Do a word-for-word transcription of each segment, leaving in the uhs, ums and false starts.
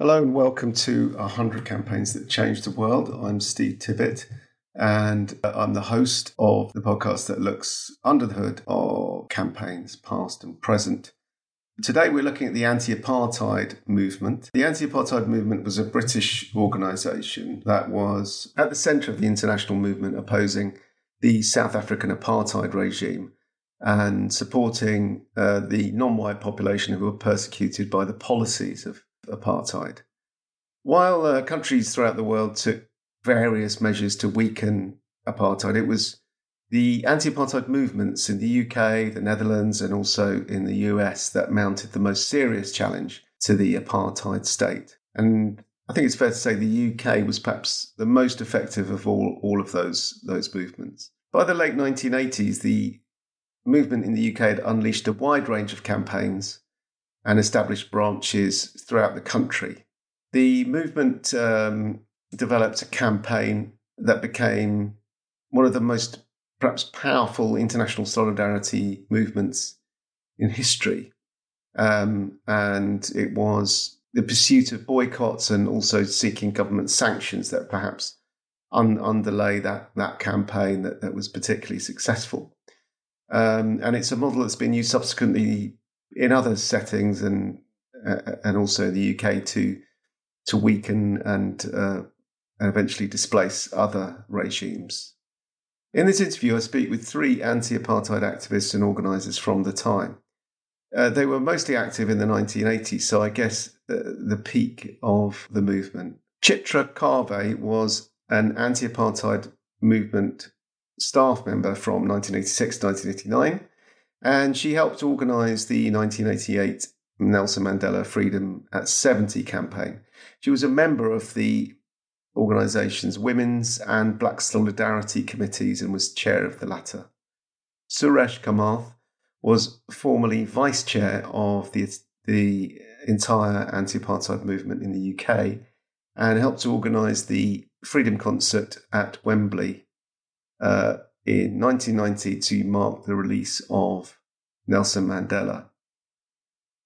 Hello and welcome to one hundred Campaigns That Changed the World. I'm Steve Tibbett and I'm the host of the podcast that looks under the hood of campaigns past and present. Today we're looking at the anti-apartheid movement. The anti-apartheid movement was a British organisation that was at the centre of the international movement opposing the South African apartheid regime and supporting uh, the non-white population who were persecuted by the policies of apartheid. While uh, countries throughout the world took various measures to weaken apartheid, it was the anti-apartheid movements in the U K, the Netherlands, and also in the U S that mounted the most serious challenge to the apartheid state. And I think it's fair to say the U K was perhaps the most effective of all, all of those, those movements. By the late nineteen eighties, the movement in the U K had unleashed a wide range of campaigns and established branches throughout the country. The movement um, developed a campaign that became one of the most perhaps powerful international solidarity movements in history. Um, and it was the pursuit of boycotts and also seeking government sanctions that perhaps un- underlay that, that campaign that, that was particularly successful. Um, and it's a model that's been used subsequently in other settings and uh, and also the U K to to weaken and uh, and eventually displace other regimes. In this interview, I speak with three anti-apartheid activists and organisers from the time. Uh, they were mostly active in the nineteen eighties, so I guess uh, the peak of the movement. Chitra Karve was an anti-apartheid movement staff member from nineteen eighty-six to nineteen eighty-nine. And she helped organise the nineteen eighty-eight Nelson Mandela Freedom at seventy campaign. She was a member of the organisation's Women's and Black Solidarity Committees and was chair of the latter. Suresh Kamath was formerly vice chair of the, the entire anti-apartheid movement in the U K and helped to organise the Freedom Concert at Wembley uh, in nineteen ninety to mark the release of Nelson Mandela.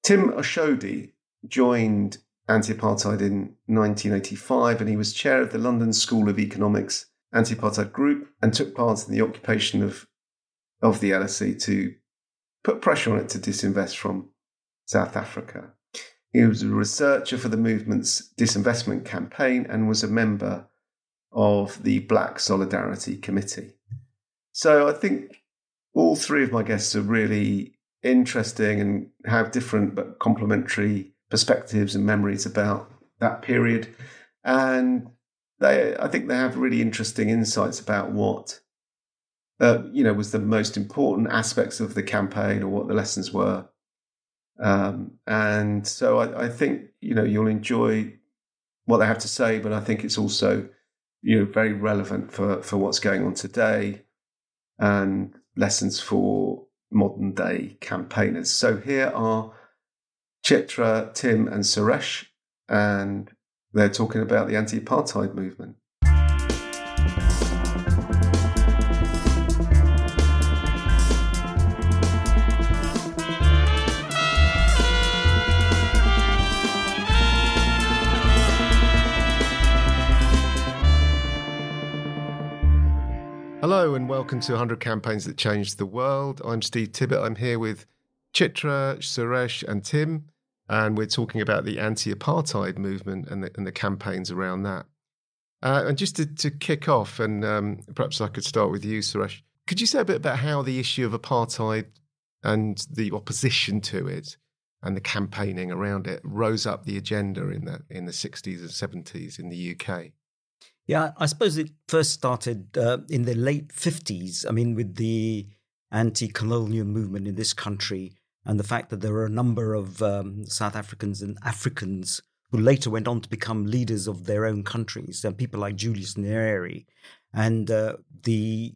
Tim Oshodi joined anti-apartheid in nineteen eighty-five and he was chair of the London School of Economics Anti-Apartheid Group and took part in the occupation of, of the L S E to put pressure on it to disinvest from South Africa. He was a researcher for the movement's disinvestment campaign and was a member of the Black Solidarity Committee. So I think all three of my guests are really interesting and have different but complementary perspectives and memories about that period. And they, I think they have really interesting insights about what, uh, you know, was the most important aspects of the campaign or what the lessons were. Um, and so I, I think, you know, you'll enjoy what they have to say, but I think it's also, you know, very relevant for, for what's going on today and lessons for modern day campaigners. So here are Chitra, Tim and Suresh, and they're talking about the anti-apartheid movement. Hello and welcome to one hundred Campaigns That Changed the World. I'm Steve Tibbett. I'm here with Chitra, Suresh and Tim, and we're talking about the anti-apartheid movement and the, and the campaigns around that. Uh, and just to, to kick off, and um, perhaps I could start with you, Suresh, could you say a bit about how the issue of apartheid and the opposition to it and the campaigning around it rose up the agenda in the, in the sixties and seventies in the U K? Yeah, I suppose it first started uh, in the late fifties, I mean, with the anti-colonial movement in this country and the fact that there were a number of um, South Africans and Africans who later went on to become leaders of their own countries, and people like Julius Nyerere. And uh, the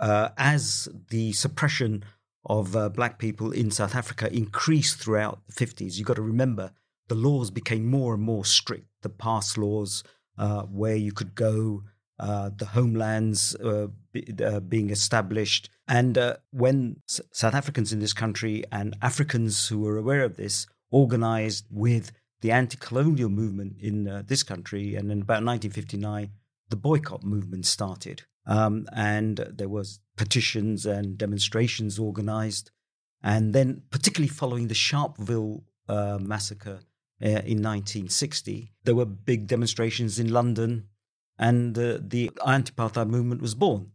uh, as the suppression of uh, black people in South Africa increased throughout the fifties, you've got to remember the laws became more and more strict, the past laws, Uh, where you could go, uh, the homelands uh, be, uh, being established. And uh, when S- South Africans in this country and Africans who were aware of this organized with the anti-colonial movement in uh, this country, and in about nineteen fifty-nine, the boycott movement started. Um, and there was petitions and demonstrations organized. And then particularly following the Sharpeville uh, massacre uh, in nineteen sixty, there were big demonstrations in London, and uh, the anti-apartheid movement was born.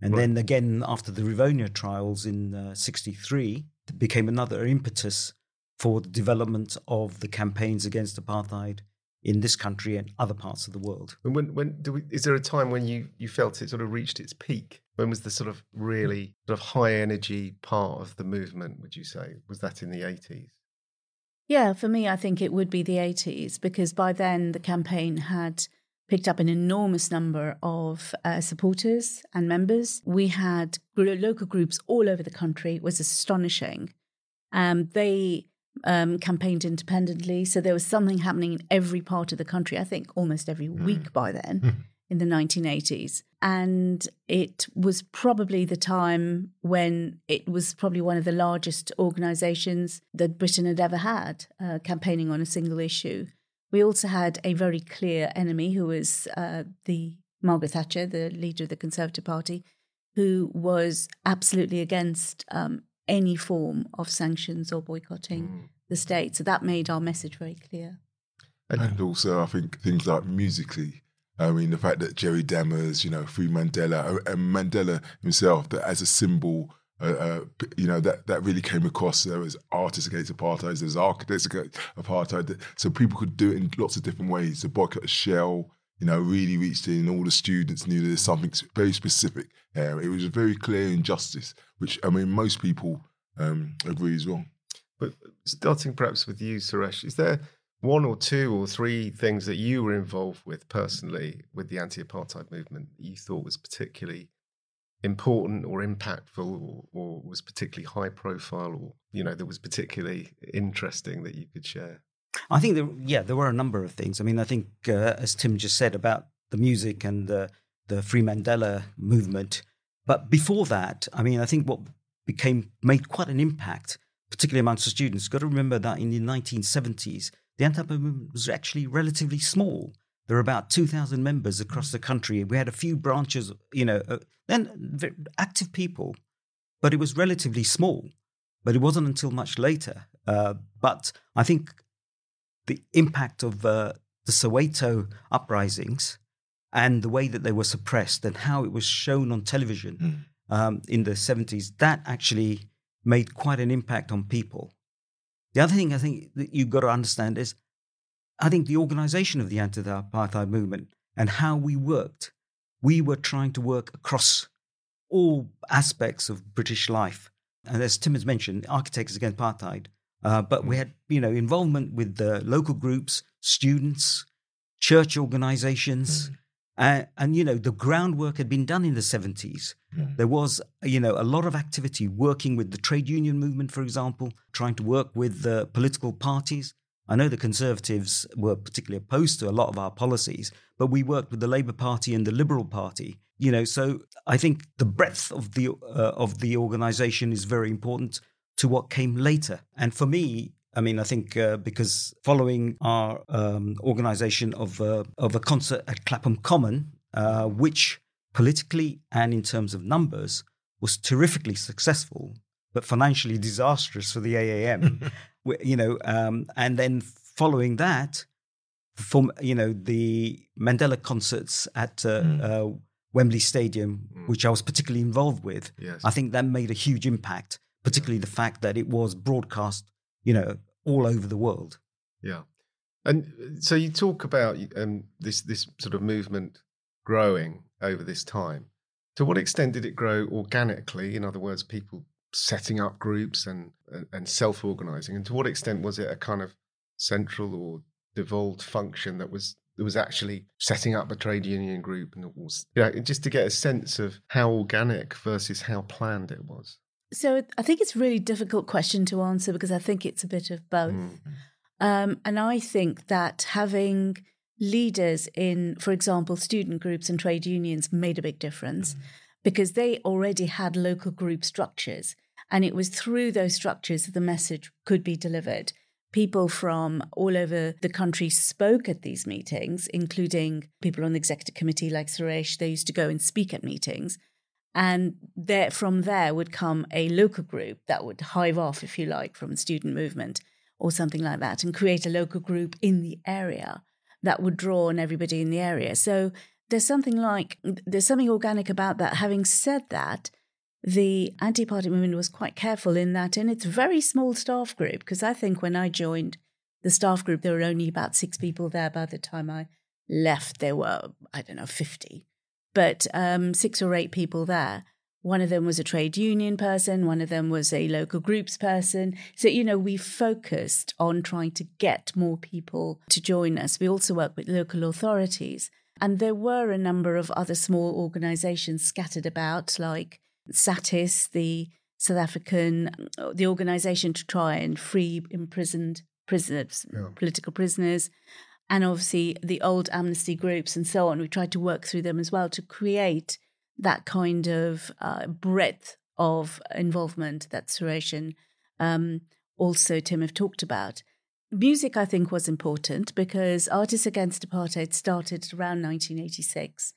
And right. then again, after the Rivonia trials in uh, sixty-three, it became another impetus for the development of the campaigns against apartheid in this country and other parts of the world. And when, when do we, is there a time when you, you felt it sort of reached its peak? When was the sort of really sort of high energy part of the movement, would you say? Was that in the eighties? Yeah, for me, I think it would be the eighties, because by then the campaign had picked up an enormous number of uh, supporters and members. We had local groups all over the country. It was astonishing. Um, they um, campaigned independently, so there was something happening in every part of the country, I think almost every week by then, in the nineteen eighties. And it was probably the time when it was probably one of the largest organisations that Britain had ever had, uh, campaigning on a single issue. We also had a very clear enemy, who was uh, the Margaret Thatcher, the leader of the Conservative Party, who was absolutely against um, any form of sanctions or boycotting mm. the state. So that made our message very clear. And, and also, I think things like musically, I mean, the fact that Jerry Dammers, you know, Free Mandela, and Mandela himself, that as a symbol. Uh, uh, you know, that, that really came across. There was Artists Against Apartheid, there's Architects Against Apartheid. So people could do it in lots of different ways. The boycott of Shell, you know, really reached in. All the students knew there's something very specific. Uh, it was a very clear injustice, which, I mean, most people um, agree as well. But starting perhaps with you, Suresh, is there one or two or three things that you were involved with personally with the anti-apartheid movement that you thought was particularly important or impactful, or, or was particularly high profile, or, you know, that was particularly interesting that you could share? I think, there, yeah, there were a number of things. I mean, I think, uh, as Tim just said, about the music and the, the Free Mandela movement. But before that, I mean, I think what became, made quite an impact, particularly amongst the students. You've got to remember that in the nineteen seventies, the anti-apartheid movement was actually relatively small. There were about two thousand members across the country. We had a few branches, you know, then active people, but it was relatively small. But it wasn't until much later. Uh, but I think the impact of uh, the Soweto uprisings and the way that they were suppressed and how it was shown on television mm. um, in the seventies, that actually made quite an impact on people. The other thing I think that you've got to understand is, I think, the organisation of the anti-apartheid movement and how we worked. We were trying to work across all aspects of British life. And as Tim has mentioned, Architects Against Apartheid. Uh, but we had, you know, involvement with the local groups, students, church organisations. Mm. Uh, and, you know, the groundwork had been done in the seventies. Mm. There was, you know, a lot of activity working with the trade union movement, for example, trying to work with the political parties. I know the Conservatives were particularly opposed to a lot of our policies, but we worked with the Labour Party and the Liberal Party. You know, so I think the breadth of the uh, of the organisation is very important to what came later. And for me, I mean, I think uh, because following our um, organisation of uh, of a concert at Clapham Common, uh, which politically and in terms of numbers was terrifically successful, but financially disastrous for the A A M. You know, um, and then following that, from, you know, the Mandela concerts at uh, mm. uh, Wembley Stadium, mm. which I was particularly involved with, yes. I think that made a huge impact, particularly the fact that it was broadcast, you know, all over the world. Yeah. And so you talk about um, this, this sort of movement growing over this time. To what extent did it grow organically? In other words, people setting up groups and, and, and self-organising? And to what extent was it a kind of central or devolved function that was that was actually setting up a trade union group? And it was, you know, just to get a sense of how organic versus how planned it was. So I think it's a really difficult question to answer, because I think it's a bit of both. Mm. Um, and I think that having leaders in, for example, student groups and trade unions made a big difference, mm. because they already had local group structures. And it was through those structures that the message could be delivered. people from all over the country spoke at these meetings, including people on the executive committee like Suresh. They used to go and speak at meetings. And there, from there would come a local group that would hive off, if you like, from the student movement or something like that, and create a local group in the area that would draw on everybody in the area. So there's something like, there's something organic about that. Having said that, the anti-apartheid movement was quite careful in that, and it's a very small staff group, because I think when I joined the staff group, there were only about six people there. By the time I left, there were, I don't know, fifty. But um, six or eight people there. One of them was a trade union person. One of them was a local groups person. So, you know, we focused on trying to get more people to join us. We also worked with local authorities. And there were a number of other small organisations scattered about, like SATIS, the South African, the organisation to try and free imprisoned prisoners, yeah. political prisoners, and obviously the old amnesty groups and so on. We tried to work through them as well to create that kind of uh, breadth of involvement that Suresh and um, also Tim have talked about. Music, I think, was important because Artists Against Apartheid started around nineteen eighty-six,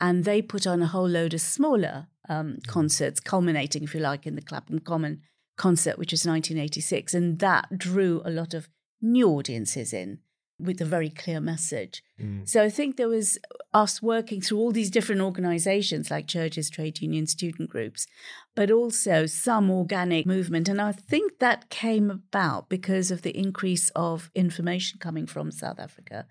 and they put on a whole load of smaller um, concerts, culminating, if you like, in the Clapham Common concert, which was nineteen eighty-six, and that drew a lot of new audiences in, with a very clear message. Mm. So I think there was us working through all these different organisations like churches, trade unions, student groups, but also some organic movement. And I think that came about because of the increase of information coming from South Africa.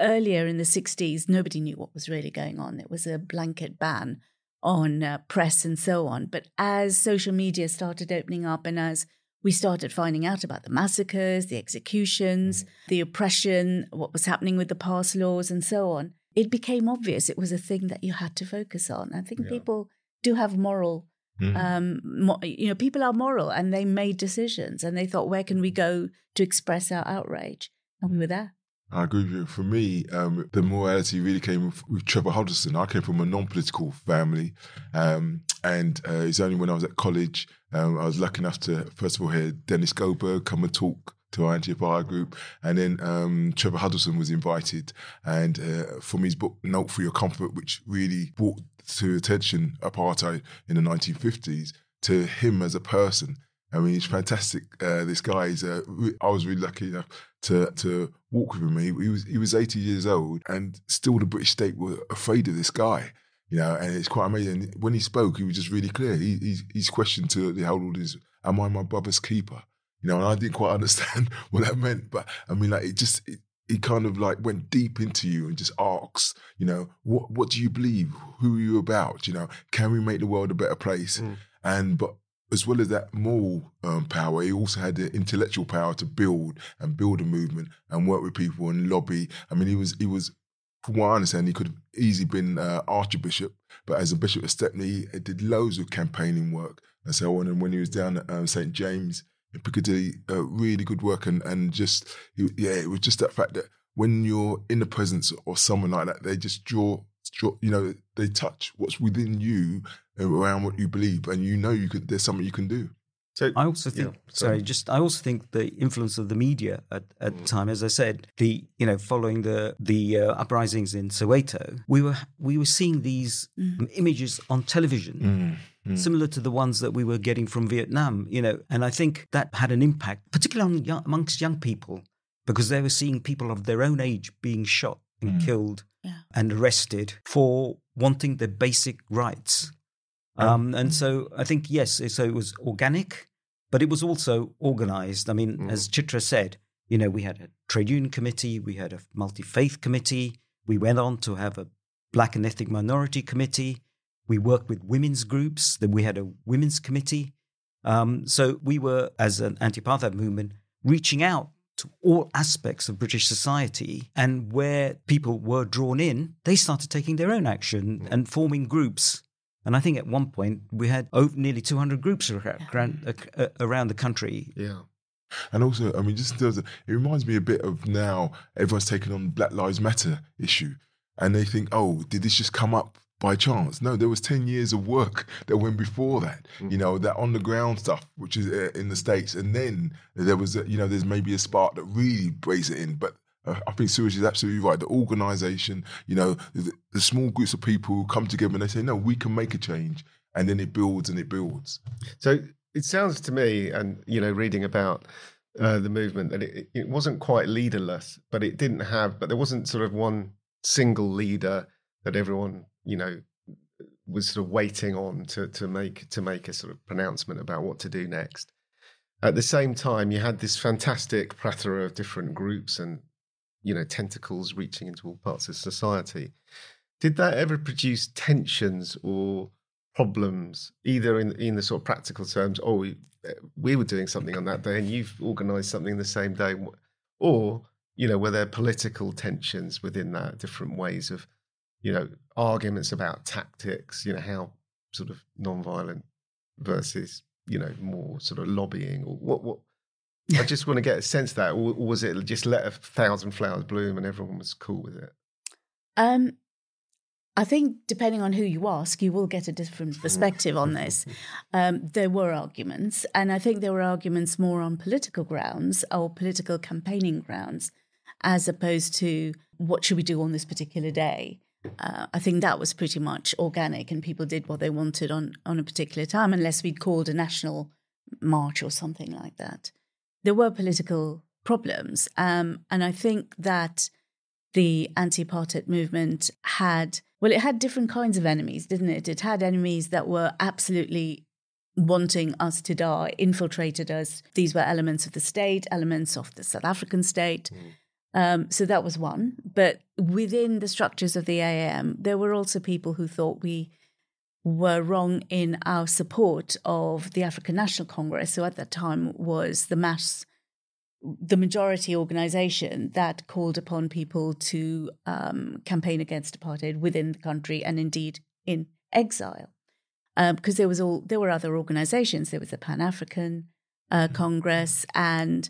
Earlier in the sixties, nobody knew what was really going on. It was a blanket ban on uh, press and so on. But as social media started opening up and as we started finding out about the massacres, the executions, the oppression, what was happening with the pass laws and so on, it became obvious it was a thing that you had to focus on. I think yeah. people do have moral, mm-hmm. um, mo- you know, people are moral and they made decisions and they thought, where can we go to express our outrage? And we were there. I agree with you. For me, um, the morality really came with, with Trevor Huddleston. I came from a non-political family, um, and uh, it's only when I was at college, um, I was lucky enough to, first of all, hear Dennis Goldberg come and talk to our anti-apartheid group, and then um, Trevor Huddleston was invited, and uh, from his book, Note for Your Comfort, which really brought to attention apartheid in the nineteen fifties, to him as a person. I mean, he's fantastic. Uh, this guy is. Uh, I was really lucky enough to to walk with him. He, he was he was eighty years old, and still the British state were afraid of this guy. You know, and it's quite amazing. When he spoke, he was just really clear. He, he's he's questioned to the whole audience, "Am I my brother's keeper?" You know, and I didn't quite understand what that meant, but I mean, like, it just it, it kind of like went deep into you and just asks, you know, what what do you believe? Who are you about? You know, can we make the world a better place? Mm. And but. As well as that moral um, power, he also had the intellectual power to build and build a movement and work with people and lobby. I mean, he was, he was, from what I understand, he could have easily been uh, Archbishop, but as a Bishop of Stepney, he did loads of campaigning work and so on. And when he was down at um, Saint James in Piccadilly, uh, really good work. And, and just, he, yeah, it was just that fact that when you're in the presence of someone like that, they just draw, draw you know, they touch what's within you around what you believe, and you know you could. There's something you can do. So I also think. Yeah, sorry. sorry, just I also think the influence of the media at, at mm. the time, as I said, the you know following the the uh, uprisings in Soweto, we were we were seeing these mm. images on television, mm. Mm. similar to the ones that we were getting from Vietnam. You know, and I think that had an impact, particularly on young, amongst young people, because they were seeing people of their own age being shot and mm. killed yeah. and arrested for wanting their basic rights. Um, and so I think, yes, so it was organic, but it was also organized. I mean, mm. as Chitra said, you know, we had a trade union committee, we had a multi-faith committee, we went on to have a black and ethnic minority committee, we worked with women's groups, then we had a women's committee. Um, so we were, as an anti-apartheid movement, reaching out to all aspects of British society, and where people were drawn in, they started taking their own action mm. and forming groups. And I think at one point we had over nearly two hundred groups around, uh, around the country. Yeah. And also, I mean, just it reminds me a bit of now everyone's taking on Black Lives Matter issue. And they think, oh, did this just come up by chance. No, there was ten years of work that went before that, mm. you know, that on the ground stuff, which is uh, in the States. And then there was, a, you know, there's maybe a spark that really breaks it in. But uh, I think Suresh is absolutely right. The organisation, you know, the, the small groups of people who come together and they say, no, we can make a change. And then it builds and it builds. So it sounds to me, and, you know, reading about uh, the movement, that it, it wasn't quite leaderless, but it didn't have, but there wasn't sort of one single leader that everyone, you know, was sort of waiting on to, to make to make a sort of pronouncement about what to do next. At the same time, you had this fantastic plethora of different groups and, you know, tentacles reaching into all parts of society. Did that ever produce tensions or problems, either in, in the sort of practical terms, or we, we were doing something on that day and you've organised something the same day, or, you know, were there political tensions within that, different ways of, you know, arguments about tactics, you know, how sort of non-violent versus, you know, more sort of lobbying or what, what, I just want to get a sense of that, or, or was it just let a thousand flowers bloom and everyone was cool with it? Um. I think depending on who you ask, you will get a different perspective on this. Um, there were arguments, and I think there were arguments more on political grounds or political campaigning grounds as opposed to what should we do on this particular day. Uh, I think that was pretty much organic and people did what they wanted on, on a particular time, unless we'd called a national march or something like that. There were political problems, um, and I think that the anti-apartheid movement had, well, it had different kinds of enemies, didn't it? It had enemies that were absolutely wanting us to die, infiltrated us. These were elements of the state, elements of the South African state. Mm. Um, so that was one. But within the structures of the A A M, there were also people who thought we were wrong in our support of the African National Congress, who at that time was the mass the majority organisation that called upon people to um, campaign against apartheid within the country and indeed in exile. Um, because there was all there were other organisations. There was the Pan African uh, Congress, and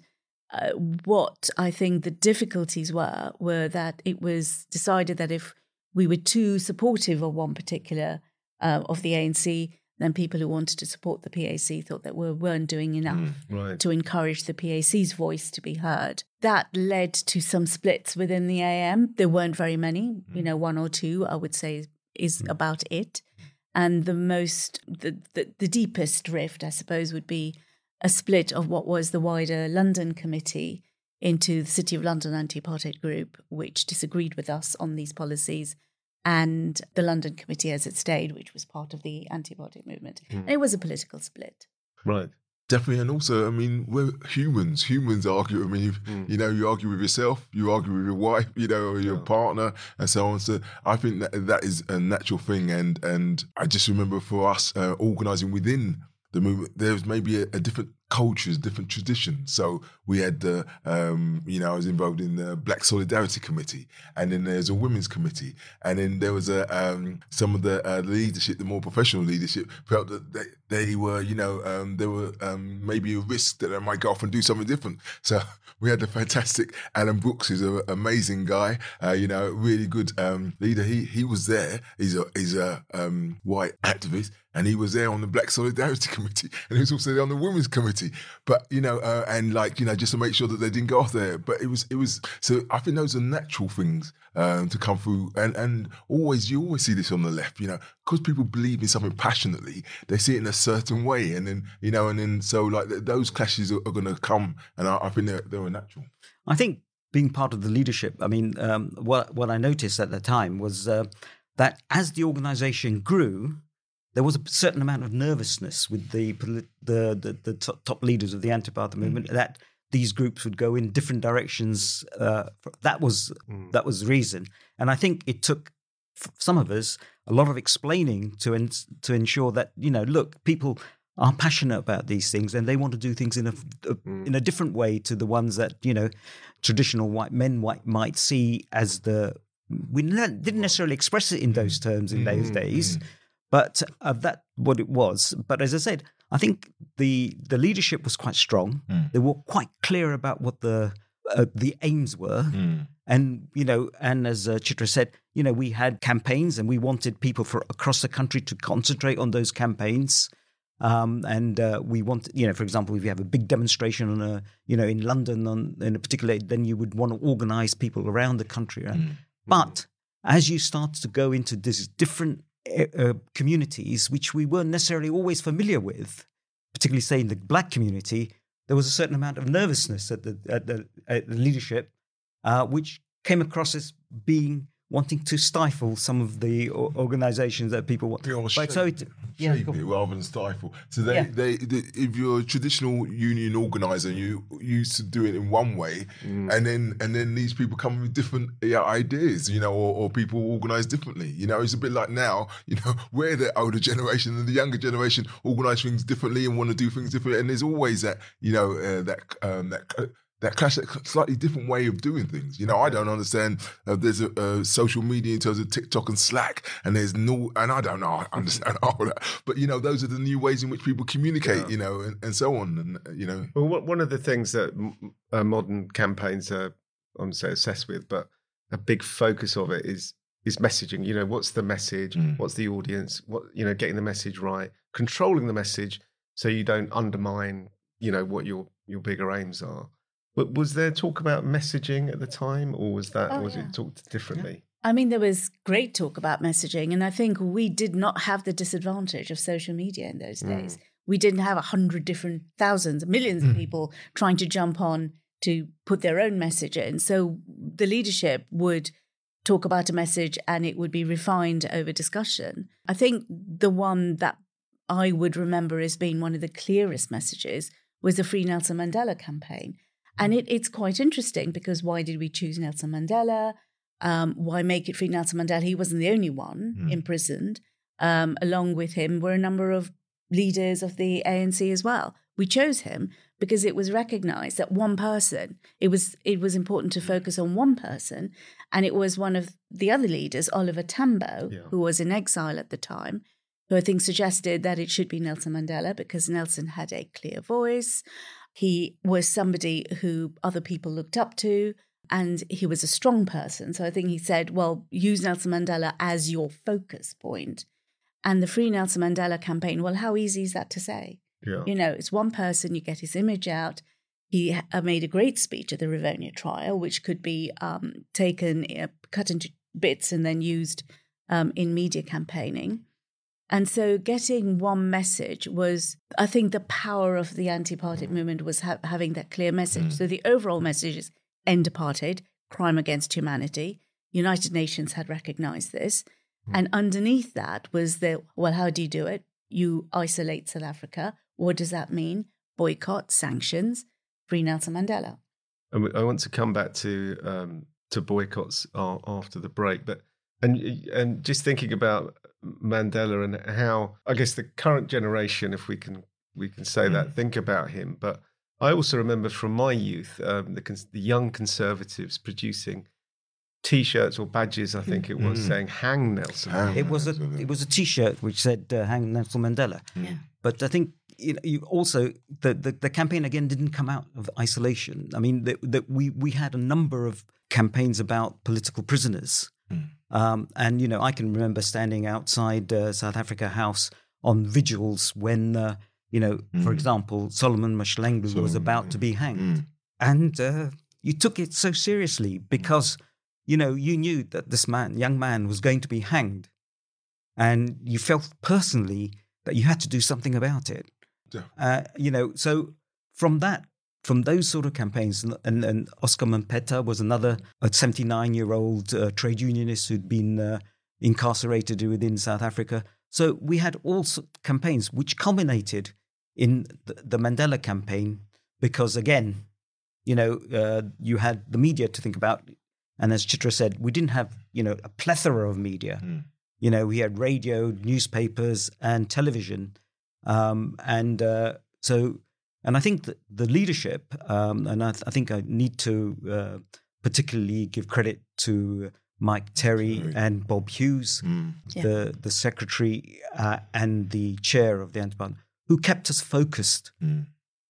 uh, what I think the difficulties were were that it was decided that if we were too supportive of one particular uh, of the A N C, then people who wanted to support the P A C thought that we weren't doing enough mm, right. to encourage the P A C's voice to be heard. That led to some splits within the A M. There weren't very many, mm. you know, one or two, I would say, is mm. about it. And the most, the, the, the deepest rift, I suppose, would be a split of what was the wider London committee into the City of London Anti-Apartheid Group, which disagreed with us on these policies, and the London Committee as it stayed, which was part of the anti-apartheid movement. Mm. And it was a political split. Right. Definitely. And also, I mean, we're humans. Humans argue. I mean, mm. you know, you argue with yourself, you argue with your wife, you know, or your yeah. partner, and so on. So I think that, that is a natural thing. And, and I just remember for us uh, organising within the movement, there was maybe a, a different cultures, different traditions. So we had the, um, you know, I was involved in the Black Solidarity Committee, and then there's a women's committee, and then there was a um, some of the uh, leadership, the more professional leadership, felt that they, they were, you know, um, there were um, maybe a risk that they might go off and do something different. So we had the fantastic Alan Brooks, who's an amazing guy, uh, you know, really good um, leader. He he was there. He's a he's a um, white activist, and he was there on the Black Solidarity Committee, and he was also there on the women's committee. But, you know, uh, and like, you know, just to make sure that they didn't go off there. But it was, it was, so I think those are natural things um, to come through. And, and always, you always see this on the left, you know, because people believe in something passionately, they see it in a certain way. And then, you know, and then so like those clashes are, are going to come. And I, I think they're, they're natural. I think being part of the leadership, I mean, um, what, what I noticed at the time was uh, that as the organisation grew, there was a certain amount of nervousness with the the the, the top leaders of the anti-apartheid mm. movement that these groups would go in different directions. Uh, that was mm. that was the reason, and I think it took some of us a lot of explaining to en- to ensure that, you know, look, people are passionate about these things and they want to do things in a, a mm. in a different way to the ones that, you know, traditional white men white might see as the. We didn't necessarily express it in those terms in mm. those days. Mm. But uh, that's what it was. But as I said, I think the the leadership was quite strong. Mm. They were quite clear about what the uh, the aims were. Mm. And, you know, and as uh, Chitra said, you know, we had campaigns and we wanted people for across the country to concentrate on those campaigns. Um, and uh, we want, you know, for example, if you have a big demonstration on a, you know, in London on in a particular, then you would want to organize people around the country. Right? Mm. But as you start to go into these different uh, communities, which we weren't necessarily always familiar with, particularly, say, in the black community, there was a certain amount of nervousness at the, at the, at the leadership, Uh, which came across as being wanting to stifle some of the o- organisations that people want. Or shape, so it, yeah, shape it rather than stifle. So they, yeah. they, they, if you're a traditional union organiser, you, you used to do it in one way, mm. and then and then these people come with different yeah, ideas, you know, or, or people organise differently. You know, it's a bit like now, you know, where the older generation and the younger generation organise things differently and want to do things differently, and there's always that, you know, uh, that um, that. Uh, that clash, that slightly different way of doing things. You know, I don't understand. Uh, there's a, uh, social media in terms of TikTok and Slack, and there's no, and I don't know, I understand all that. But, you know, those are the new ways in which people communicate, yeah. you know, and, and so on, and, you know. Well, one of the things that uh, modern campaigns are, I'm so obsessed with, but a big focus of it is is messaging. You know, what's the message? Mm. What's the audience? What, you know, getting the message right, controlling the message so you don't undermine, you know, what your your bigger aims are. Was there talk about messaging at the time, or was that oh, was yeah. it talked differently? I mean, there was great talk about messaging, and I think we did not have the disadvantage of social media in those mm. days. We didn't have a hundred different thousands, millions mm. of people trying to jump on to put their own message in. So the leadership would talk about a message and it would be refined over discussion. I think the one that I would remember as being one of the clearest messages was the Free Nelson Mandela campaign. And it, it's quite interesting because why did we choose Nelson Mandela? Um, why make it Free Nelson Mandela? He wasn't the only one mm. imprisoned. Um, along with him were a number of leaders of the A N C as well. We chose him because it was recognised that one person, it was it was important to focus on one person. And it was one of the other leaders, Oliver Tambo, yeah. who was in exile at the time, who I think suggested that it should be Nelson Mandela because Nelson had a clear voice. He was somebody who other people looked up to, and he was a strong person. So I think he said, well, use Nelson Mandela as your focus point. And the Free Nelson Mandela campaign, well, how easy is that to say? Yeah. You know, it's one person, you get his image out. He made a great speech at the Rivonia trial, which could be um, taken, uh, cut into bits and then used um, in media campaigning. And so getting one message was, I think the power of the anti-apartheid mm. movement was ha- having that clear message. Mm. So the overall message is end apartheid, crime against humanity. United Nations had recognised this. Mm. And underneath that was the, well, how do you do it? You isolate South Africa. What does that mean? Boycott, sanctions, free Nelson Mandela. And I want to come back to um, to boycotts uh, after the break. But and and just thinking about Mandela and how I guess the current generation, if we can we can say mm. that, think about him. But I also remember from my youth um, the, cons- the young conservatives producing T-shirts or badges. I think it was mm. saying "Hang Nelson." Hang it was a it was a T-shirt which said uh, "Hang Nelson Mandela." Yeah. But I think you, know, you also the, the the campaign again didn't come out of isolation. I mean that we we had a number of campaigns about political prisoners. Mm. Um, and, you know, I can remember standing outside uh, South Africa House on vigils when, uh, you know, mm. for example, Solomon Mashlengu Solomon, was about yeah. to be hanged. Mm. And uh, you took it so seriously because, you know, you knew that this man, young man, was going to be hanged. And you felt personally that you had to do something about it. Yeah. Uh, you know, so from that, from those sort of campaigns, and, and Oscar Mampeta was another seventy-nine-year-old uh, trade unionist who'd been uh, incarcerated within South Africa. So we had all sort of campaigns which culminated in the, the Mandela campaign because, again, you know, uh, you had the media to think about. And as Chitra said, we didn't have, you know, a plethora of media. Mm. You know, we had radio, newspapers and television. Um, and uh, so... And I think that the leadership, um, and I, th- I think I need to uh, particularly give credit to Mike Terry Sorry. and Bob Hughes, mm. yeah. the, the secretary uh, and the chair of the Anti-Apartheid, who kept us focused mm.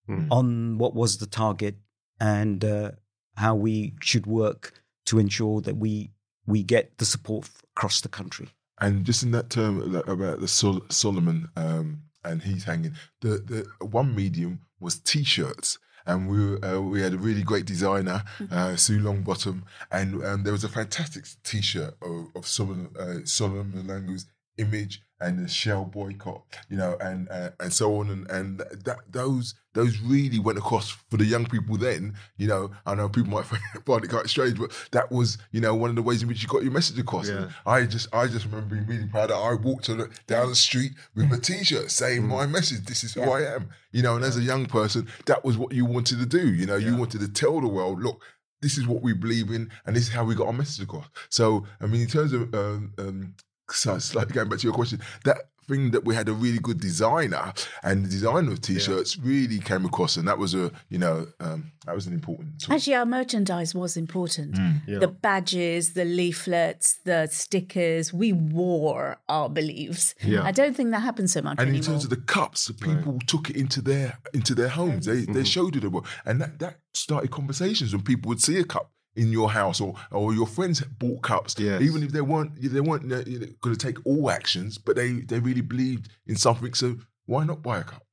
Mm. on what was the target and uh, how we should work to ensure that we we get the support across the country. And just in that term about the Sol Solomon um, and he's hanging, the, the one medium was T-shirts. And we were, uh, we had a really great designer, uh, Sue Longbottom, and um, there was a fantastic T-shirt of, of Solomon uh, Solomon Mashlengu's image and the Shell boycott, you know, and uh, and so on, and and that those those really went across for the young people then, you know. I know people might find it quite strange, but that was, you know, one of the ways in which you got your message across. Yeah. And I just I just remember being really proud that I walked down the street with a T-shirt saying mm. my message. This is who yeah. I am, you know. And as a young person, that was what you wanted to do, you know. Yeah. You wanted to tell the world, look, this is what we believe in, and this is how we got our message across. So I mean, in terms of um, um, so it's like going back to your question, that thing that we had a really good designer, and the design of T-shirts yeah. really came across, and that was a, you know, um, that was an important tool. Actually, our merchandise was important. Mm, yeah. The badges, the leaflets, the stickers, we wore our beliefs. Yeah. I don't think that happens so much and anymore. In terms of the cups, people right. took it into their into their homes. They, mm-hmm. they showed it the world. And that, that started conversations when people would see a cup in your house, or or your friends bought cups, yes. even if they weren't they weren't you know, going to take all actions, but they they really believed in something. So why not buy a cup?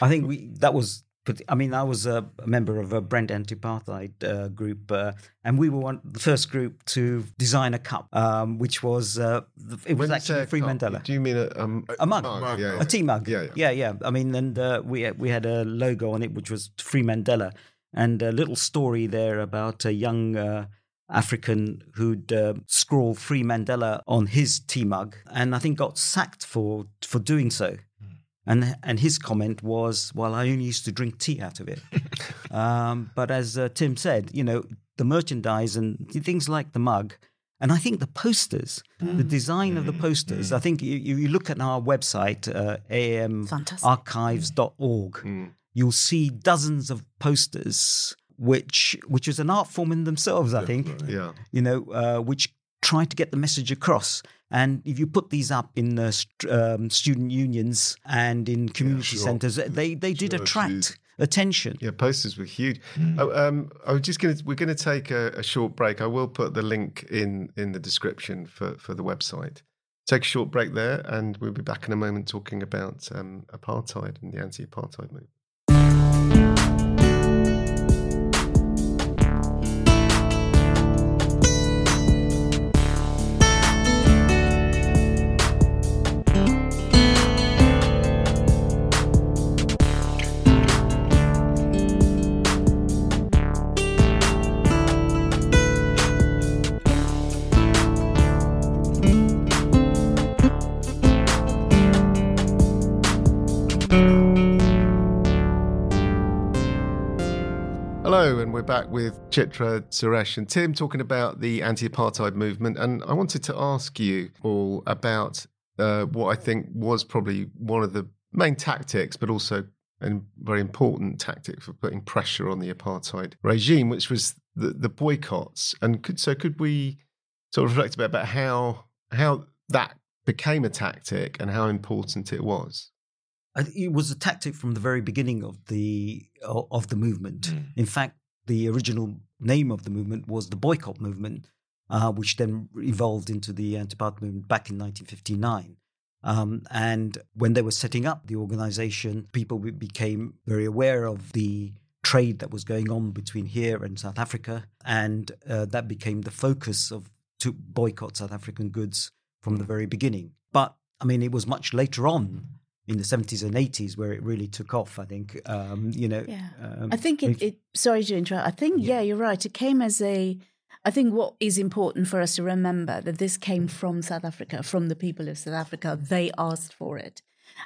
I think we that was. I mean, I was a member of a Brent Anti-Apartheid uh, group, uh, and we were one, the first group to design a cup, um, which was uh, the, it was when actually Free cup, Mandela. Do you mean a um, a mug, mug. mug. Yeah, yeah. a tea mug? Yeah, yeah. yeah, yeah. I mean, and uh, we we had a logo on it, which was Free Mandela. And a little story there about a young uh, African who'd uh, scrawled Free Mandela on his tea mug, and I think got sacked for for doing so. Mm. And and his comment was, "Well, I only used to drink tea out of it." um, but as uh, Tim said, you know, the merchandise and things like the mug, and I think the posters, mm. the design mm. of the posters. Mm. I think you, you look at our website, uh, a m archives dot org. Mm. You'll see dozens of posters, which which is an art form in themselves, I Definitely. think. Yeah, you know, uh, which try to get the message across. And if you put these up in uh, st um, student unions and in community yeah, sure. centres, they they did sure, attract geez. attention. Yeah, posters were huge. Mm. Oh, um, I was just going to. We're going to take a, a short break. I will put the link in in the description for for the website. Take a short break there, and we'll be back in a moment talking about um, apartheid and the anti-apartheid movement. Back with Chitra, Suresh and Tim talking about the anti-apartheid movement, and I wanted to ask you all about uh, what I think was probably one of the main tactics, but also a very important tactic for putting pressure on the apartheid regime, which was the, the boycotts. And could, so could we sort of reflect a bit about how, how that became a tactic and how important it was? It was a tactic from the very beginning of the, of the movement. Mm. In fact, the original name of the movement was the boycott movement, uh, which then evolved into the anti-apartheid movement back in nineteen fifty-nine. Um, and when they were setting up the organization, people became very aware of the trade that was going on between here and South Africa. And uh, that became the focus of to boycott South African goods from the very beginning. But, I mean, it was much later on in the seventies and eighties where it really took off, I think, um, you know. Yeah. Um, I think it, it, sorry to interrupt, I think, yeah. yeah, you're right. It came as a, I think what is important for us to remember that this came from South Africa, from the people of South Africa. They asked for it.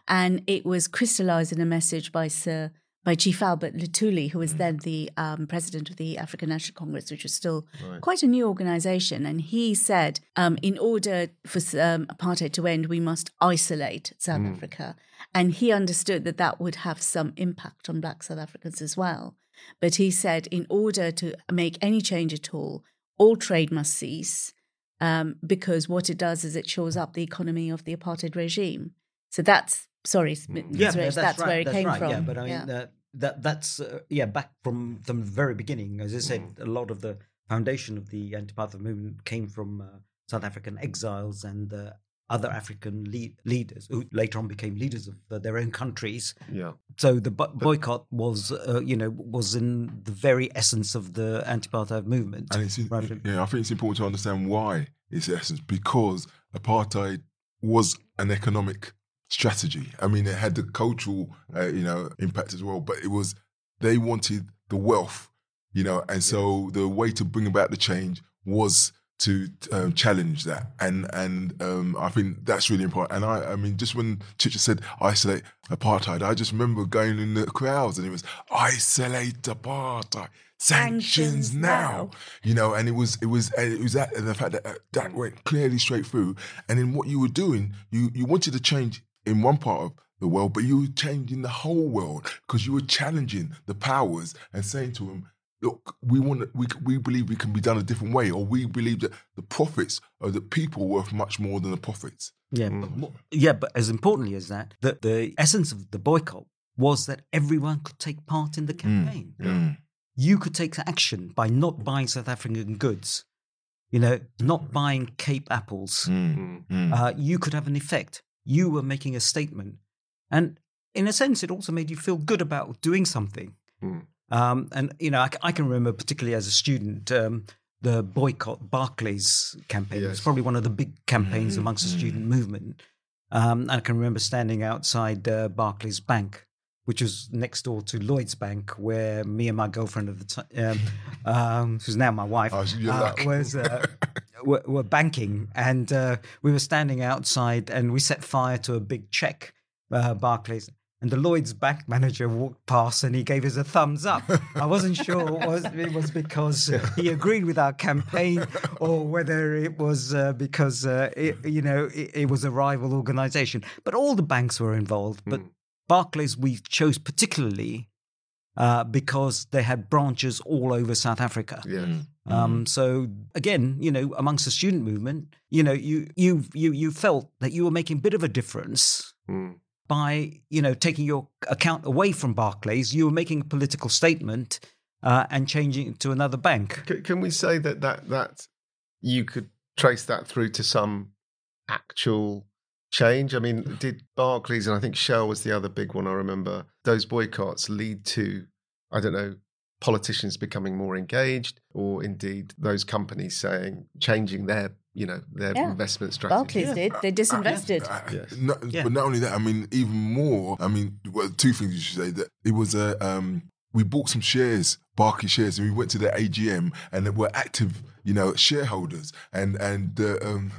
And it was crystallised in a message by Sir, by Chief Albert Luthuli, who was then the um, president of the African National Congress, which was still right. quite a new organisation. And he said, um, in order for um, apartheid to end, we must isolate South mm. Africa. And he understood that that would have some impact on black South Africans as well. But he said, in order to make any change at all, all trade must cease, um, because what it does is it shores up the economy of the apartheid regime. So that's... Sorry, yeah, Suresh, that's, that's right, where it that's came right, from. Yeah, but I mean, yeah. Uh, that that's uh, yeah back from, from the very beginning. As I said, mm. a lot of the foundation of the anti-apartheid movement came from uh, South African exiles and uh, other African le- leaders who later on became leaders of uh, their own countries. Yeah. So the bo- boycott was, uh, you know, was in the very essence of the anti-apartheid movement. And it's in, right? Yeah, I think it's important to understand why it's the essence, because apartheid was an economic strategy. I mean, it had the cultural, uh, you know, impact as well, but it was, they wanted the wealth, you know, and so yeah. the way to bring about the change was to um, challenge that. And and um, I think that's really important. And I, I mean, just when Chitra said isolate apartheid, I just remember going in the crowds and it was isolate apartheid, sanctions, sanctions now. now, you know, and it was, it was, it was that, and the fact that that went clearly straight through. And in what you were doing, you, you wanted to change in one part of the world, but you were changing the whole world because you were challenging the powers and saying to them, look, we want, we we believe we can be done a different way, or we believe that the profits of the people worth much more than the profits. Yeah, mm. but, yeah, but as importantly as that, that the essence of the boycott was that everyone could take part in the campaign. Mm. Mm. You could take action by not buying South African goods, you know, not buying Cape apples. Mm. Mm. Uh, you could have an effect. You were making a statement, and in a sense, it also made you feel good about doing something. Mm. Um, and, you know, I, I can remember, particularly as a student, um, the boycott Barclays campaign. Yes. It was probably one of the big campaigns mm-hmm. amongst the student movement. Um, and I can remember standing outside uh, Barclays Bank, which was next door to Lloyds Bank, where me and my girlfriend of the time, um, um, who's now my wife, oh, uh, was uh, were, were banking. And uh, we were standing outside and we set fire to a big cheque, uh, Barclays. And the Lloyds Bank manager walked past and he gave us a thumbs up. I wasn't sure it was, it was because he agreed with our campaign or whether it was uh, because, uh, it, you know, it, it was a rival organisation. But all the banks were involved. But mm. Barclays we chose particularly uh, because they had branches all over South Africa. Yeah. Um, mm. So, again, you know, amongst the student movement, you know, you you you, you felt that you were making a bit of a difference. Mm. By, you know, taking your account away from Barclays, you were making a political statement uh, and changing it to another bank. Can, can we say that, that that you could trace that through to some actual change? I mean, did Barclays, and I think Shell was the other big one I remember, those boycotts lead to, I don't know, politicians becoming more engaged, or indeed those companies saying, changing their you know, their yeah. investment strategy. Barclays yeah. did. They disinvested. Uh, uh, yes. no, yeah. But not only that, I mean, even more, I mean, well, two things you should say. That it was a, um, we bought some shares, Barclays shares, and we went to the A G M and they were active, you know, shareholders. And, and uh, um,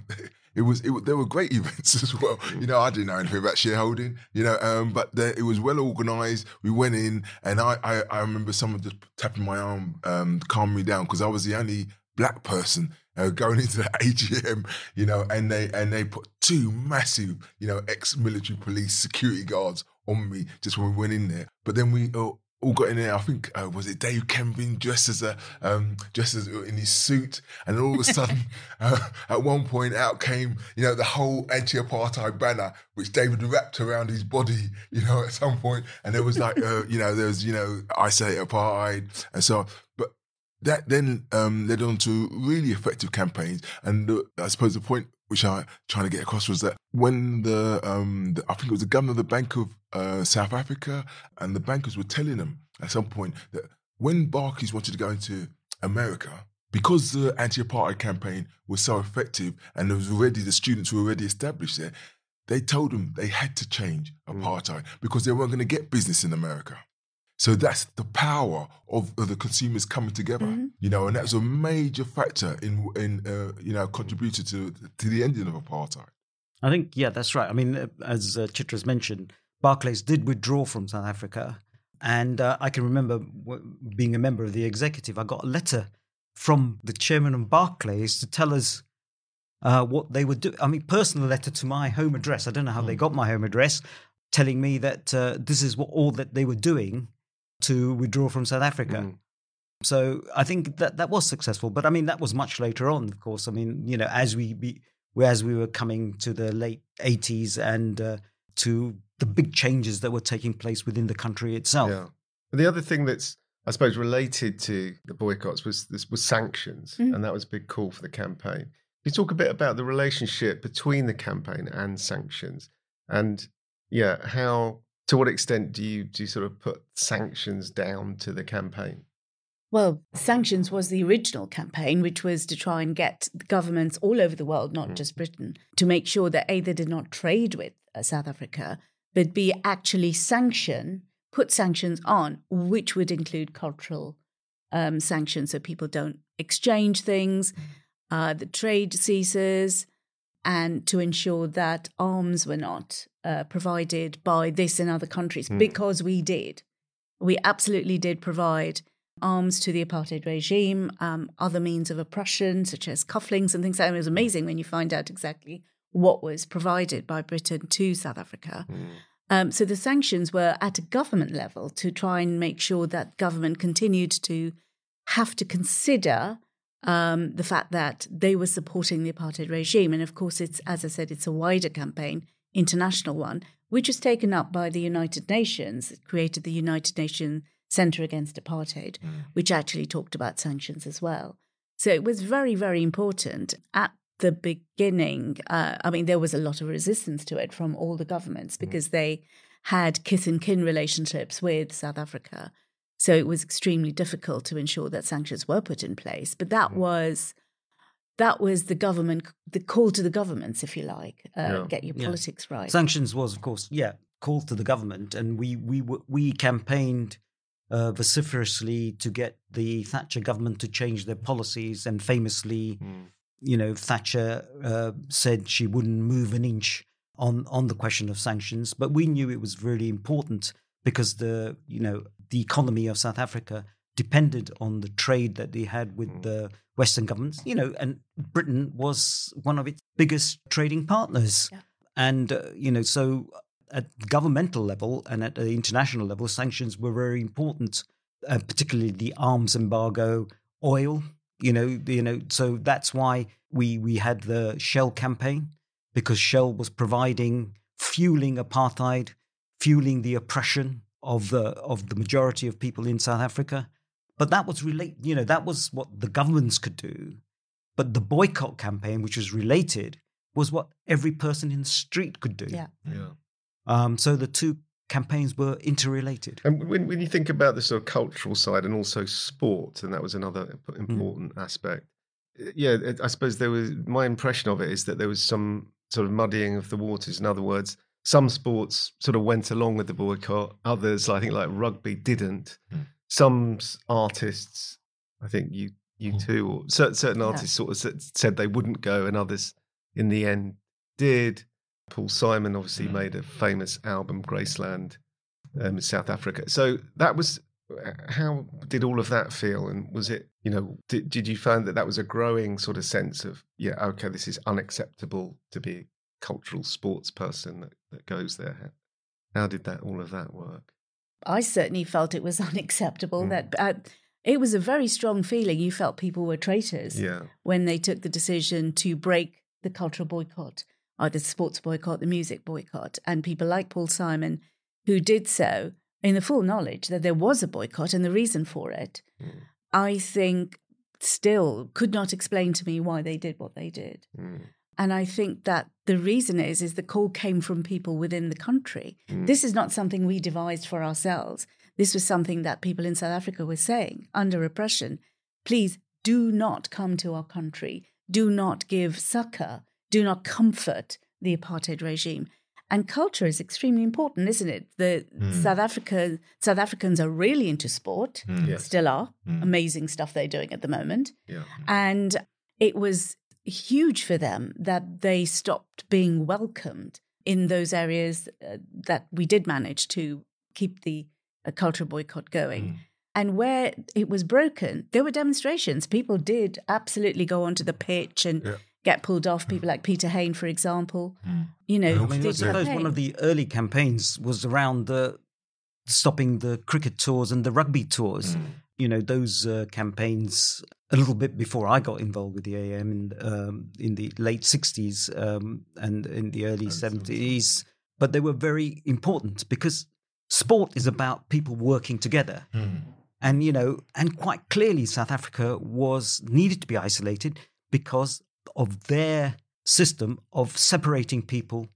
it was, it, there were great events as well. You know, I didn't know anything about shareholding, you know, um, but the, it was well organised. We went in and I, I, I remember someone just tapping my arm, um, calming me down because I was the only black person Uh, going into the A G M, you know, and they and they put two massive, you know, ex-military police security guards on me just when we went in there. But then we all, all got in there. I think uh, was it Dave Kembin dressed as a um, dressed as in his suit, and all of a sudden, uh, at one point, out came you know the whole anti-apartheid banner, which David wrapped around his body, you know, at some point, and there was like uh, you know there was you know I say apartheid and so on. But that then um, led on to really effective campaigns. And the, I suppose the point which I'm trying to get across was that when the, um, the I think it was the governor of the Bank of uh, South Africa and the bankers were telling them at some point that when Barclays wanted to go into America, because the anti-apartheid campaign was so effective and there was already the students were already established there, they told them they had to change apartheid mm. because they weren't going to get business in America. So that's the power of, of the consumers coming together, mm-hmm. you know, and that's a major factor in, in uh, you know, contributed to to the ending of apartheid. I think, yeah, that's right. I mean, as uh, Chitra's mentioned, Barclays did withdraw from South Africa. And uh, I can remember w- being a member of the executive, I got a letter from the chairman of Barclays to tell us uh, what they would do. I mean, personal letter to my home address. I don't know how mm. they got my home address, telling me that uh, this is what all that they were doing to withdraw from South Africa. Mm. So I think that that was successful. But I mean, that was much later on, of course. I mean, you know, as we, be, as we were coming to the late eighties and uh, to the big changes that were taking place within the country itself. Yeah. And the other thing that's, I suppose, related to the boycotts was this was sanctions. Mm. And that was a big call for the campaign. You talk a bit about the relationship between the campaign and sanctions, and yeah, how, to what extent do you do you sort of put sanctions down to the campaign? Well, sanctions was the original campaign, which was to try and get governments all over the world, not mm. just Britain, to make sure that A, they did not trade with South Africa, but B, actually sanction, put sanctions on, which would include cultural um, sanctions, so people don't exchange things, uh, the trade ceases, and to ensure that arms were not uh, provided by this and other countries, mm. because we did. We absolutely did provide arms to the apartheid regime, um, other means of oppression, such as cufflinks and things like that. It was amazing when you find out exactly what was provided by Britain to South Africa. Mm. Um, so the sanctions were at a government level to try and make sure that government continued to have to consider um, the fact that they were supporting the apartheid regime. And of course, it's, as I said, it's a wider campaign, international one, which was taken up by the United Nations. It created the United Nations Centre Against Apartheid, mm. which actually talked about sanctions as well. So it was very, very important. At the beginning, uh, I mean, there was a lot of resistance to it from all the governments because mm. they had kith and kin relationships with South Africa. So it was extremely difficult to ensure that sanctions were put in place. But that mm. was that was the government, the call to the governments, if you like, uh, yeah. get your politics yeah. right. Sanctions was, of course, yeah, call to the government. And we we we campaigned Uh, vociferously to get the Thatcher government to change their policies, and famously, mm. you know, Thatcher uh, said she wouldn't move an inch on on the question of sanctions. But we knew it was really important because the you know the economy of South Africa depended on the trade that they had with mm. the Western governments. You know, and Britain was one of its biggest trading partners, yeah. and uh, you know so. At governmental level and at the international level, sanctions were very important, uh, particularly the arms embargo, oil. You know, you know. So that's why we we had the Shell campaign, because Shell was providing, fueling apartheid, fueling the oppression of the of the majority of people in South Africa. But that was relate. You know, that was what the governments could do. But the boycott campaign, which was related, was what every person in the street could do. Yeah. Yeah. Um, so the two campaigns were interrelated. And when, when you think about the sort of cultural side and also sport, and that was another important mm. aspect, yeah, I suppose there was, my impression of it is that there was some sort of muddying of the waters. In other words, some sports sort of went along with the boycott. Others, I think like rugby, didn't. Mm. Some artists, I think you you mm. too, or certain artists yeah. sort of said they wouldn't go, and others in the end did. Paul Simon obviously made a famous album, Graceland, um, in South Africa. So that was, how did all of that feel? And was it, you know, did, did you find that that was a growing sort of sense of, yeah, okay, this is unacceptable to be a cultural sports person that, that goes there? How did that, all of that work? I certainly felt it was unacceptable. Mm. That uh, it was a very strong feeling. You felt people were traitors yeah. when they took the decision to break the cultural boycott. Or the sports boycott, the music boycott, and people like Paul Simon, who did so in the full knowledge that there was a boycott and the reason for it, mm. I think still could not explain to me why they did what they did. Mm. And I think that the reason is, is the call came from people within the country. Mm. This is not something we devised for ourselves. This was something that people in South Africa were saying under oppression. Please do not come to our country. Do not give succor. Do not comfort the apartheid regime. And culture is extremely important, isn't it? The mm. South Africa, South Africans are really into sport, mm. yes. still are. Mm. Amazing stuff they're doing at the moment. Yeah. And it was huge for them that they stopped being welcomed in those areas uh, that we did manage to keep the uh, cultural boycott going. Mm. And where it was broken, there were demonstrations. People did absolutely go onto the pitch and yeah. get pulled off, people like Peter Hain, for example. Mm. You know, I mean, I suppose one of the early campaigns was around the stopping the cricket tours and the rugby tours. Mm. You know, those uh, campaigns a little bit before I got involved with the A A M in, um, in the late sixties um, and in the early seventies. But they were very important because Sport is about people working together. Mm. And, you know, and quite clearly South Africa was needed to be isolated because of their system of separating people.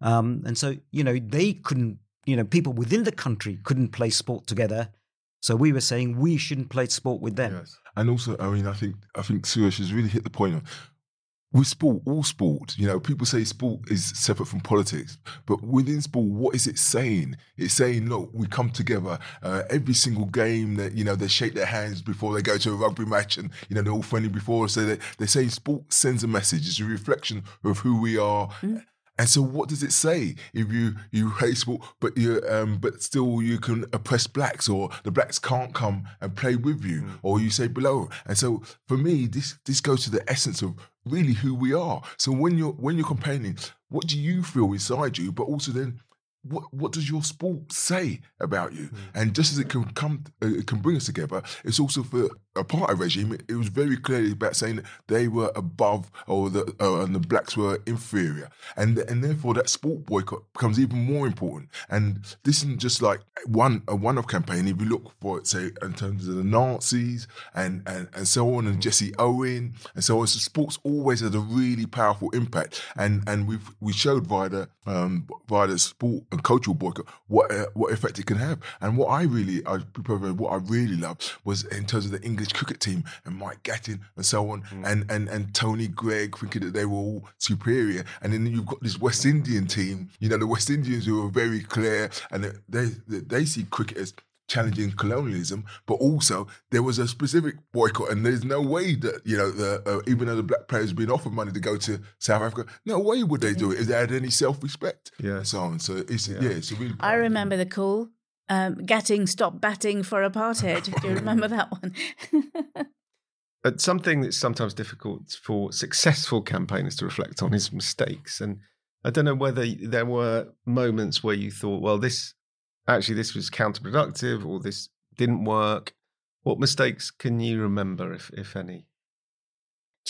Um, and so, you know, they couldn't, you know, people within the country couldn't play sport together. So we were saying we shouldn't play sport with them. Yes. And also, I mean, I think, I think Suresh has really hit the point on with sport, all sport, you know, people say sport is separate from politics, but within sport, what is it saying? It's saying, look, we come together uh, every single game that, you know, they shake their hands before they go to a rugby match and, you know, they're all friendly before. So they, they say sport sends a message. It's a reflection of who we are. Mm. And so what does it say if you, you hate sport, but you um, but still you can oppress blacks, or the blacks can't come and play with you, mm. or you say below. And so for me, this this goes to the essence of really who we are. So when you're when you're complaining, what do you feel inside you? But also then, what what does your sport say about you? Mm. And just as it can come, uh, it can bring us together. It's also for apartheid regime. It, it was very clearly about saying that they were above, or the uh, and the blacks were inferior, and and therefore that sport boycott becomes even more important. And this isn't just like one a one-off campaign. If you look for it, say in terms of the Nazis and and and so on, and Jesse Owen and so on. So sports always had a really powerful impact, and and we've we showed via the um, via the sport. Cultural boycott, what uh, what effect it can have. And what I really, I, what I really loved was in terms of the English cricket team and Mike Gattin and so on, mm. and, and and Tony Gregg thinking that they were all superior. And then you've got this West Indian team, you know, the West Indians who are very clear, and they they, they see cricket as challenging colonialism, but also there was a specific boycott, and there's no way that, you know, the, uh, even though the black players have been offered money to go to South Africa, no way would they do it if they had any self-respect. Yeah. And so on. So it's, yeah, yeah it's a really. I remember the call, um, Gatting stopped batting for apartheid. Do you remember that one? But something that's sometimes difficult for successful campaigners to reflect on is mistakes. And I don't know whether there were moments where you thought, well, this, actually, this was counterproductive, or this didn't work. What mistakes can you remember, if if any?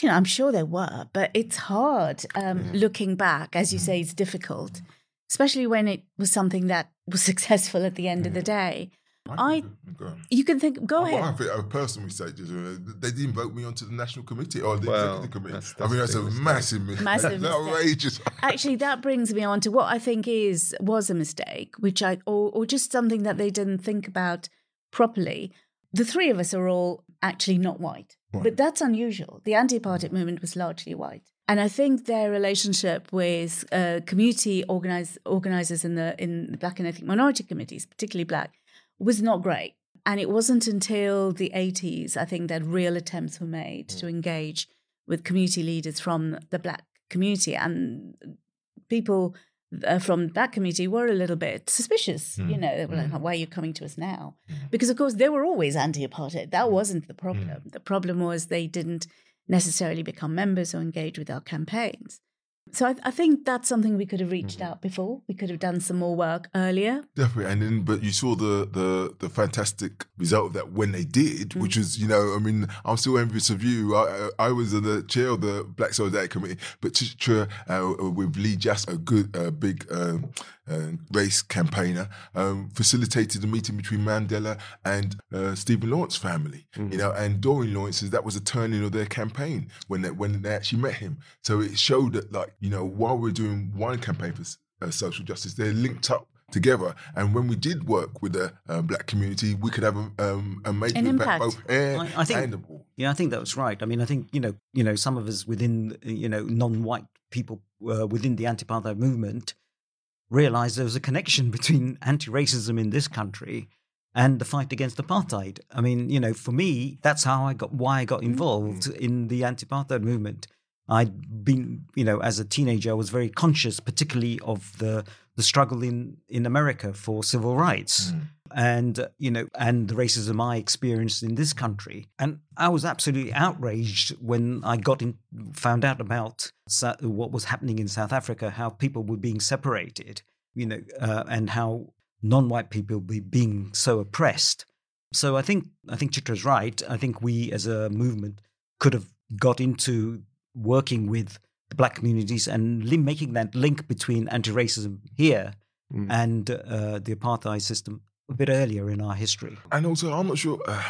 You know, I'm sure there were, but it's hard um, yeah. looking back. As you say, it's difficult, especially when it was something that was successful at the end yeah. of the day. I, I you can think. Go I, ahead. I think a personal mistake. They didn't vote me onto the national committee or the well, executive committee. That's, that's I mean, that's a mistake. massive mistake. Massive that's mistake. Outrageous. Actually, that brings me on to what I think is was a mistake, which I or, or just something that they didn't think about properly. The three of us are all actually not white, right. but that's unusual. The anti-apartheid movement was largely white, and I think their relationship with uh, community organize, organisers in the in the black and ethnic minority committees, particularly black, was not great. And it wasn't until the eighties, I think, that real attempts were made mm. to engage with community leaders from the black community. And people uh, from that community were a little bit suspicious. Mm. You know, they were like, why are you coming to us now? Mm. Because, of course, they were always anti-apartheid. That wasn't the problem. Mm. The problem was they didn't necessarily become members or engage with our campaigns. So I, th- I think that's something we could have reached mm-hmm. out before. We could have done some more work earlier. Definitely. And then, but you saw the the, the fantastic result of that when they did, mm-hmm. which was, you know, I mean, I'm still envious of you. I, I was the chair of the Black Solidarity Committee, but Chitra, uh, with Lee Jasper, a good, uh, big uh, uh, race campaigner, um, facilitated a meeting between Mandela and uh, Stephen Lawrence's family, mm-hmm. you know, and Doreen Lawrence's. That was a turning of their campaign when they, when they actually met him. So it showed that, like, you know, while we're doing one campaign for uh, social justice, they're linked up together. And when we did work with the uh, black community, we could have a, um, a major An impact. impact both air I, I think, and abroad. Yeah, I think that was right. I mean, I think, you know, you know, some of us within, you know, non-white people uh, within the anti-apartheid movement realised there was a connection between anti-racism in this country and the fight against apartheid. I mean, you know, for me, that's how I got, why I got involved mm-hmm. in the anti-apartheid movement. I'd been, you know, as a teenager, I was very conscious, particularly of the the struggle in, in America for civil rights mm. and, uh, you know, and the racism I experienced in this country. And I was absolutely outraged when I got in, found out about sa- what was happening in South Africa, how people were being separated, you know, uh, and how non-white people were being so oppressed. So I think, I think Chitra's right. I think we as a movement could have got into working with the black communities and li- making that link between anti-racism here mm. and uh, the apartheid system a bit earlier in our history. And also, I'm not sure, uh,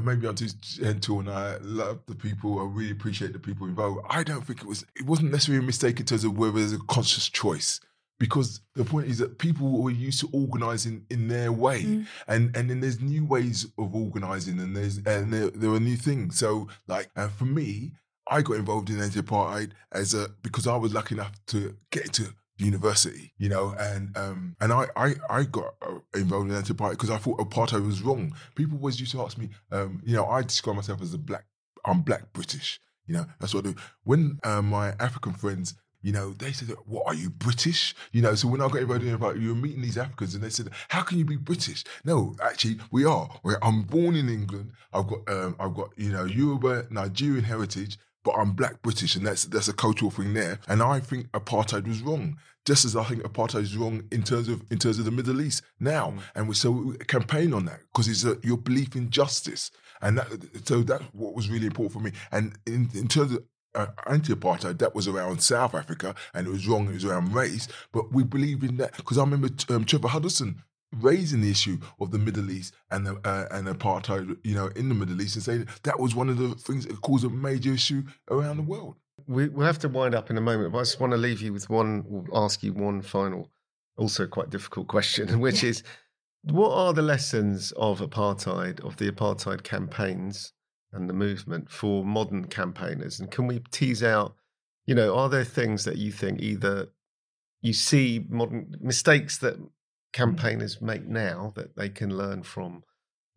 maybe I'm too gentle and I love the people, I really appreciate the people involved. I don't think it was, it wasn't necessarily a mistake in terms of whether there's a conscious choice. Because the point is that people were used to organising in their way, mm. and and then there's new ways of organising, and there's and there, there are new things. So like uh, for me, I got involved in anti-apartheid as a because I was lucky enough to get to university, you know, and um and I I, I got involved in anti-apartheid because I thought apartheid was wrong. People always used to ask me, um, you know, I describe myself as a black, I'm black British, you know, that's what I do. When uh, my African friends, you know, they said, what, are you British? You know, so when I got invited in, you were meeting these Africans and they said, how can you be British? No, actually, we are. We're, I'm born in England. I've got, um, I've got, you know, Yoruba, Nigerian heritage, but I'm black British, and that's that's a cultural thing there. And I think apartheid was wrong, just as I think apartheid is wrong in terms of in terms of the Middle East now. And we, so we campaign on that because it's a, your belief in justice. And that, so that's what was really important for me. And in, in terms of Uh, anti-apartheid, that was around South Africa, and it was wrong, it was around race, but we believe in that because I remember um, Trevor Huddleston raising the issue of the Middle East and the, uh, and apartheid, you know, in the Middle East, and saying that was one of the things that caused a major issue around the world. We, we'll have to wind up in a moment, but I just want to leave you with one, we'll ask you one final, also quite difficult question, which is, what are the lessons of apartheid, of the apartheid campaigns and the movement for modern campaigners? And can we tease out, you know, are there things that you think either you see modern mistakes that campaigners make now that they can learn from,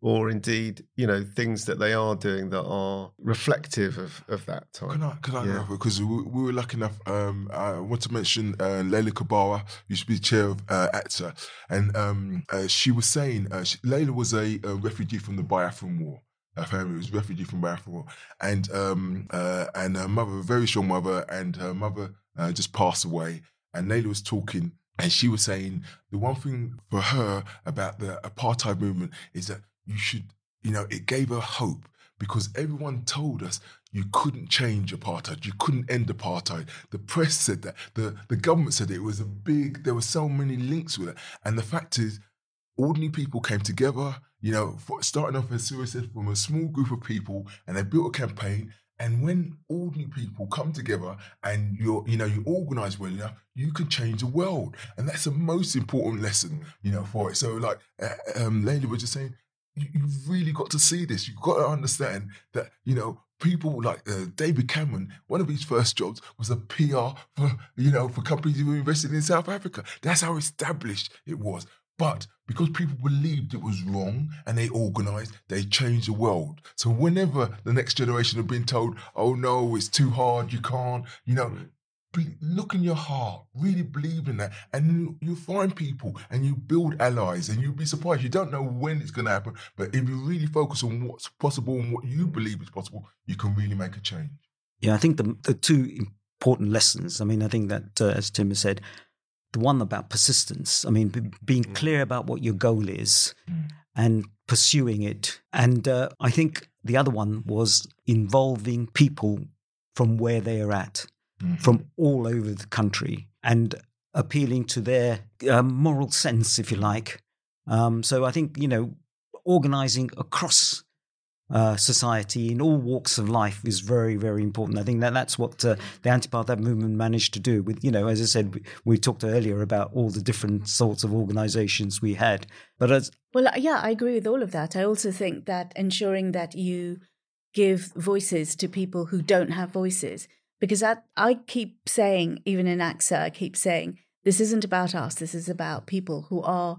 or indeed, you know, things that they are doing that are reflective of, of that time? Can I, can I yeah. Because we, we were lucky enough, um, I want to mention uh, Leila Kabara, who used to be chair of uh, A T S A, and um, uh, she was saying, uh, she, Leila was a, a refugee from the Biafran War. Her family was refugee from Biafra War, and um, uh, and her mother, a very strong mother, and her mother uh, just passed away. And Leila was talking, and she was saying the one thing for her about the apartheid movement is that you should, you know, it gave her hope because everyone told us you couldn't change apartheid, you couldn't end apartheid. The press said that, the the government said it, it was a big. There were so many links with it, and the fact is, ordinary people came together. You know, starting off, as Suresh said, from a small group of people, and they built a campaign. And when ordinary people come together and you're, you know, you organise well enough, you can change the world. And that's the most important lesson, you know, for it. So, like, um, Leila was just saying, you, you've really got to see this. You've got to understand that, you know, people like uh, David Cameron, one of his first jobs was a P R for, you know, for companies who were invested in South Africa. That's how established it was. But because people believed it was wrong and they organised, they changed the world. So whenever the next generation have been told, oh no, it's too hard, you can't, you know, be, look in your heart, really believe in that. And you find people and you build allies, and you'll be surprised. You don't know when it's going to happen, but if you really focus on what's possible and what you believe is possible, you can really make a change. Yeah, I think the, the two important lessons, I mean, I think that, uh, as Tim has said, the one about persistence, I mean, b- being clear about what your goal is and pursuing it. And uh, I think the other one was involving people from where they are at, mm-hmm. from all over the country, and appealing to their uh, moral sense, if you like. Um, so I think, you know, organising across Uh, society in all walks of life is very, very important. I think that that's what uh, the anti-apartheid movement managed to do. With, you know, as I said, we, we talked earlier about all the different sorts of organisations we had. But as well, yeah, I agree with all of that. I also think that ensuring that you give voices to people who don't have voices, because that, I keep saying, even in A C S A, I keep saying this isn't about us. This is about people who are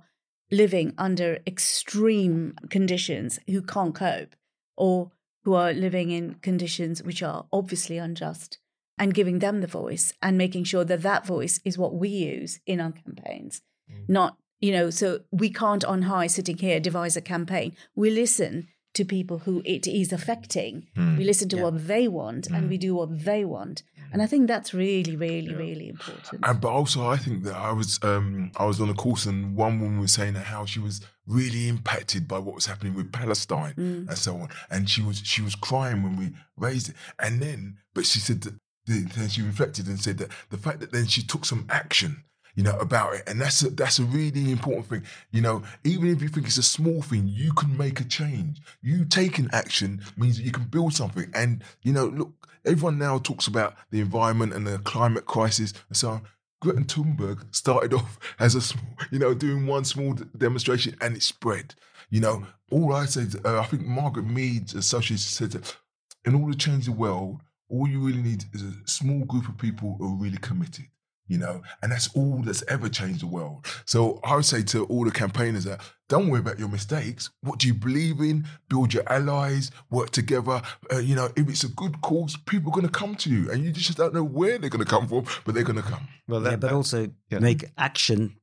living under extreme conditions who can't cope, or who are living in conditions which are obviously unjust, and giving them the voice and making sure that that voice is what we use in our campaigns. Mm. Not, you know, so we can't on high sitting here devise a campaign. We listen to people who it is affecting. Mm. We listen to yeah. what they want mm. and we do what they want. And I think that's really, really, yeah. really important. And, but also I think that I was, um, I was on a course and one woman was saying how she was really impacted by what was happening with Palestine mm. and so on. And she was she was crying when we raised it. And then, but she said, that the, then she reflected and said that the fact that then she took some action, you know, about it. And that's a, that's a really important thing. You know, even if you think it's a small thing, you can make a change. You taking action means that you can build something. And, you know, look, everyone now talks about the environment and the climate crisis and so on. Greta Thunberg started off as a, small, you know, doing one small demonstration and it spread. You know, all I said, uh, I think Margaret Mead's associate said that in order to change the world, all you really need is a small group of people who are really committed, you know, and that's all that's ever changed the world. So I would say to all the campaigners that don't worry about your mistakes. What do you believe in? Build your allies, work together. Uh, you know, if it's a good cause, people are going to come to you and you just don't know where they're going to come from, but they're going to come. Well, that, yeah, but that, also yeah. make action.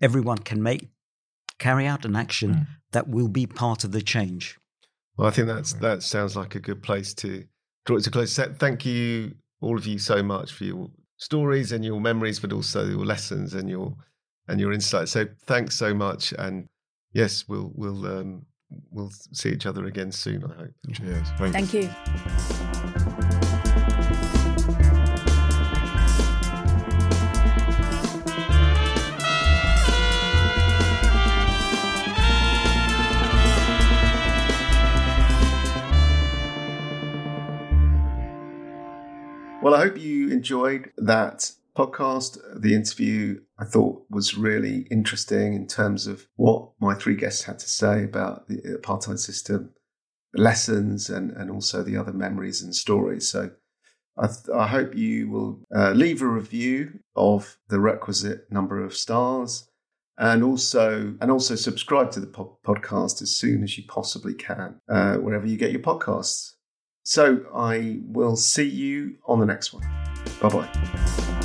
Everyone can make, carry out an action mm. that will be part of the change. Well, I think that's that sounds like a good place to draw it to close. Thank you, all of you, so much for your stories and your memories, but also your lessons and your and your insights. So thanks so much, and yes, we'll we'll um, we'll see each other again soon, I hope. Cheers. Thanks. Thank you. Well, I hope you enjoyed that podcast. The interview I thought was really interesting in terms of what my three guests had to say about the apartheid system, the lessons, and, and also the other memories and stories. So I, th- I hope you will uh, leave a review of the requisite number of stars and also and also subscribe to the po- podcast as soon as you possibly can, uh, wherever you get your podcasts. So I will see you on the next one. Bye-bye.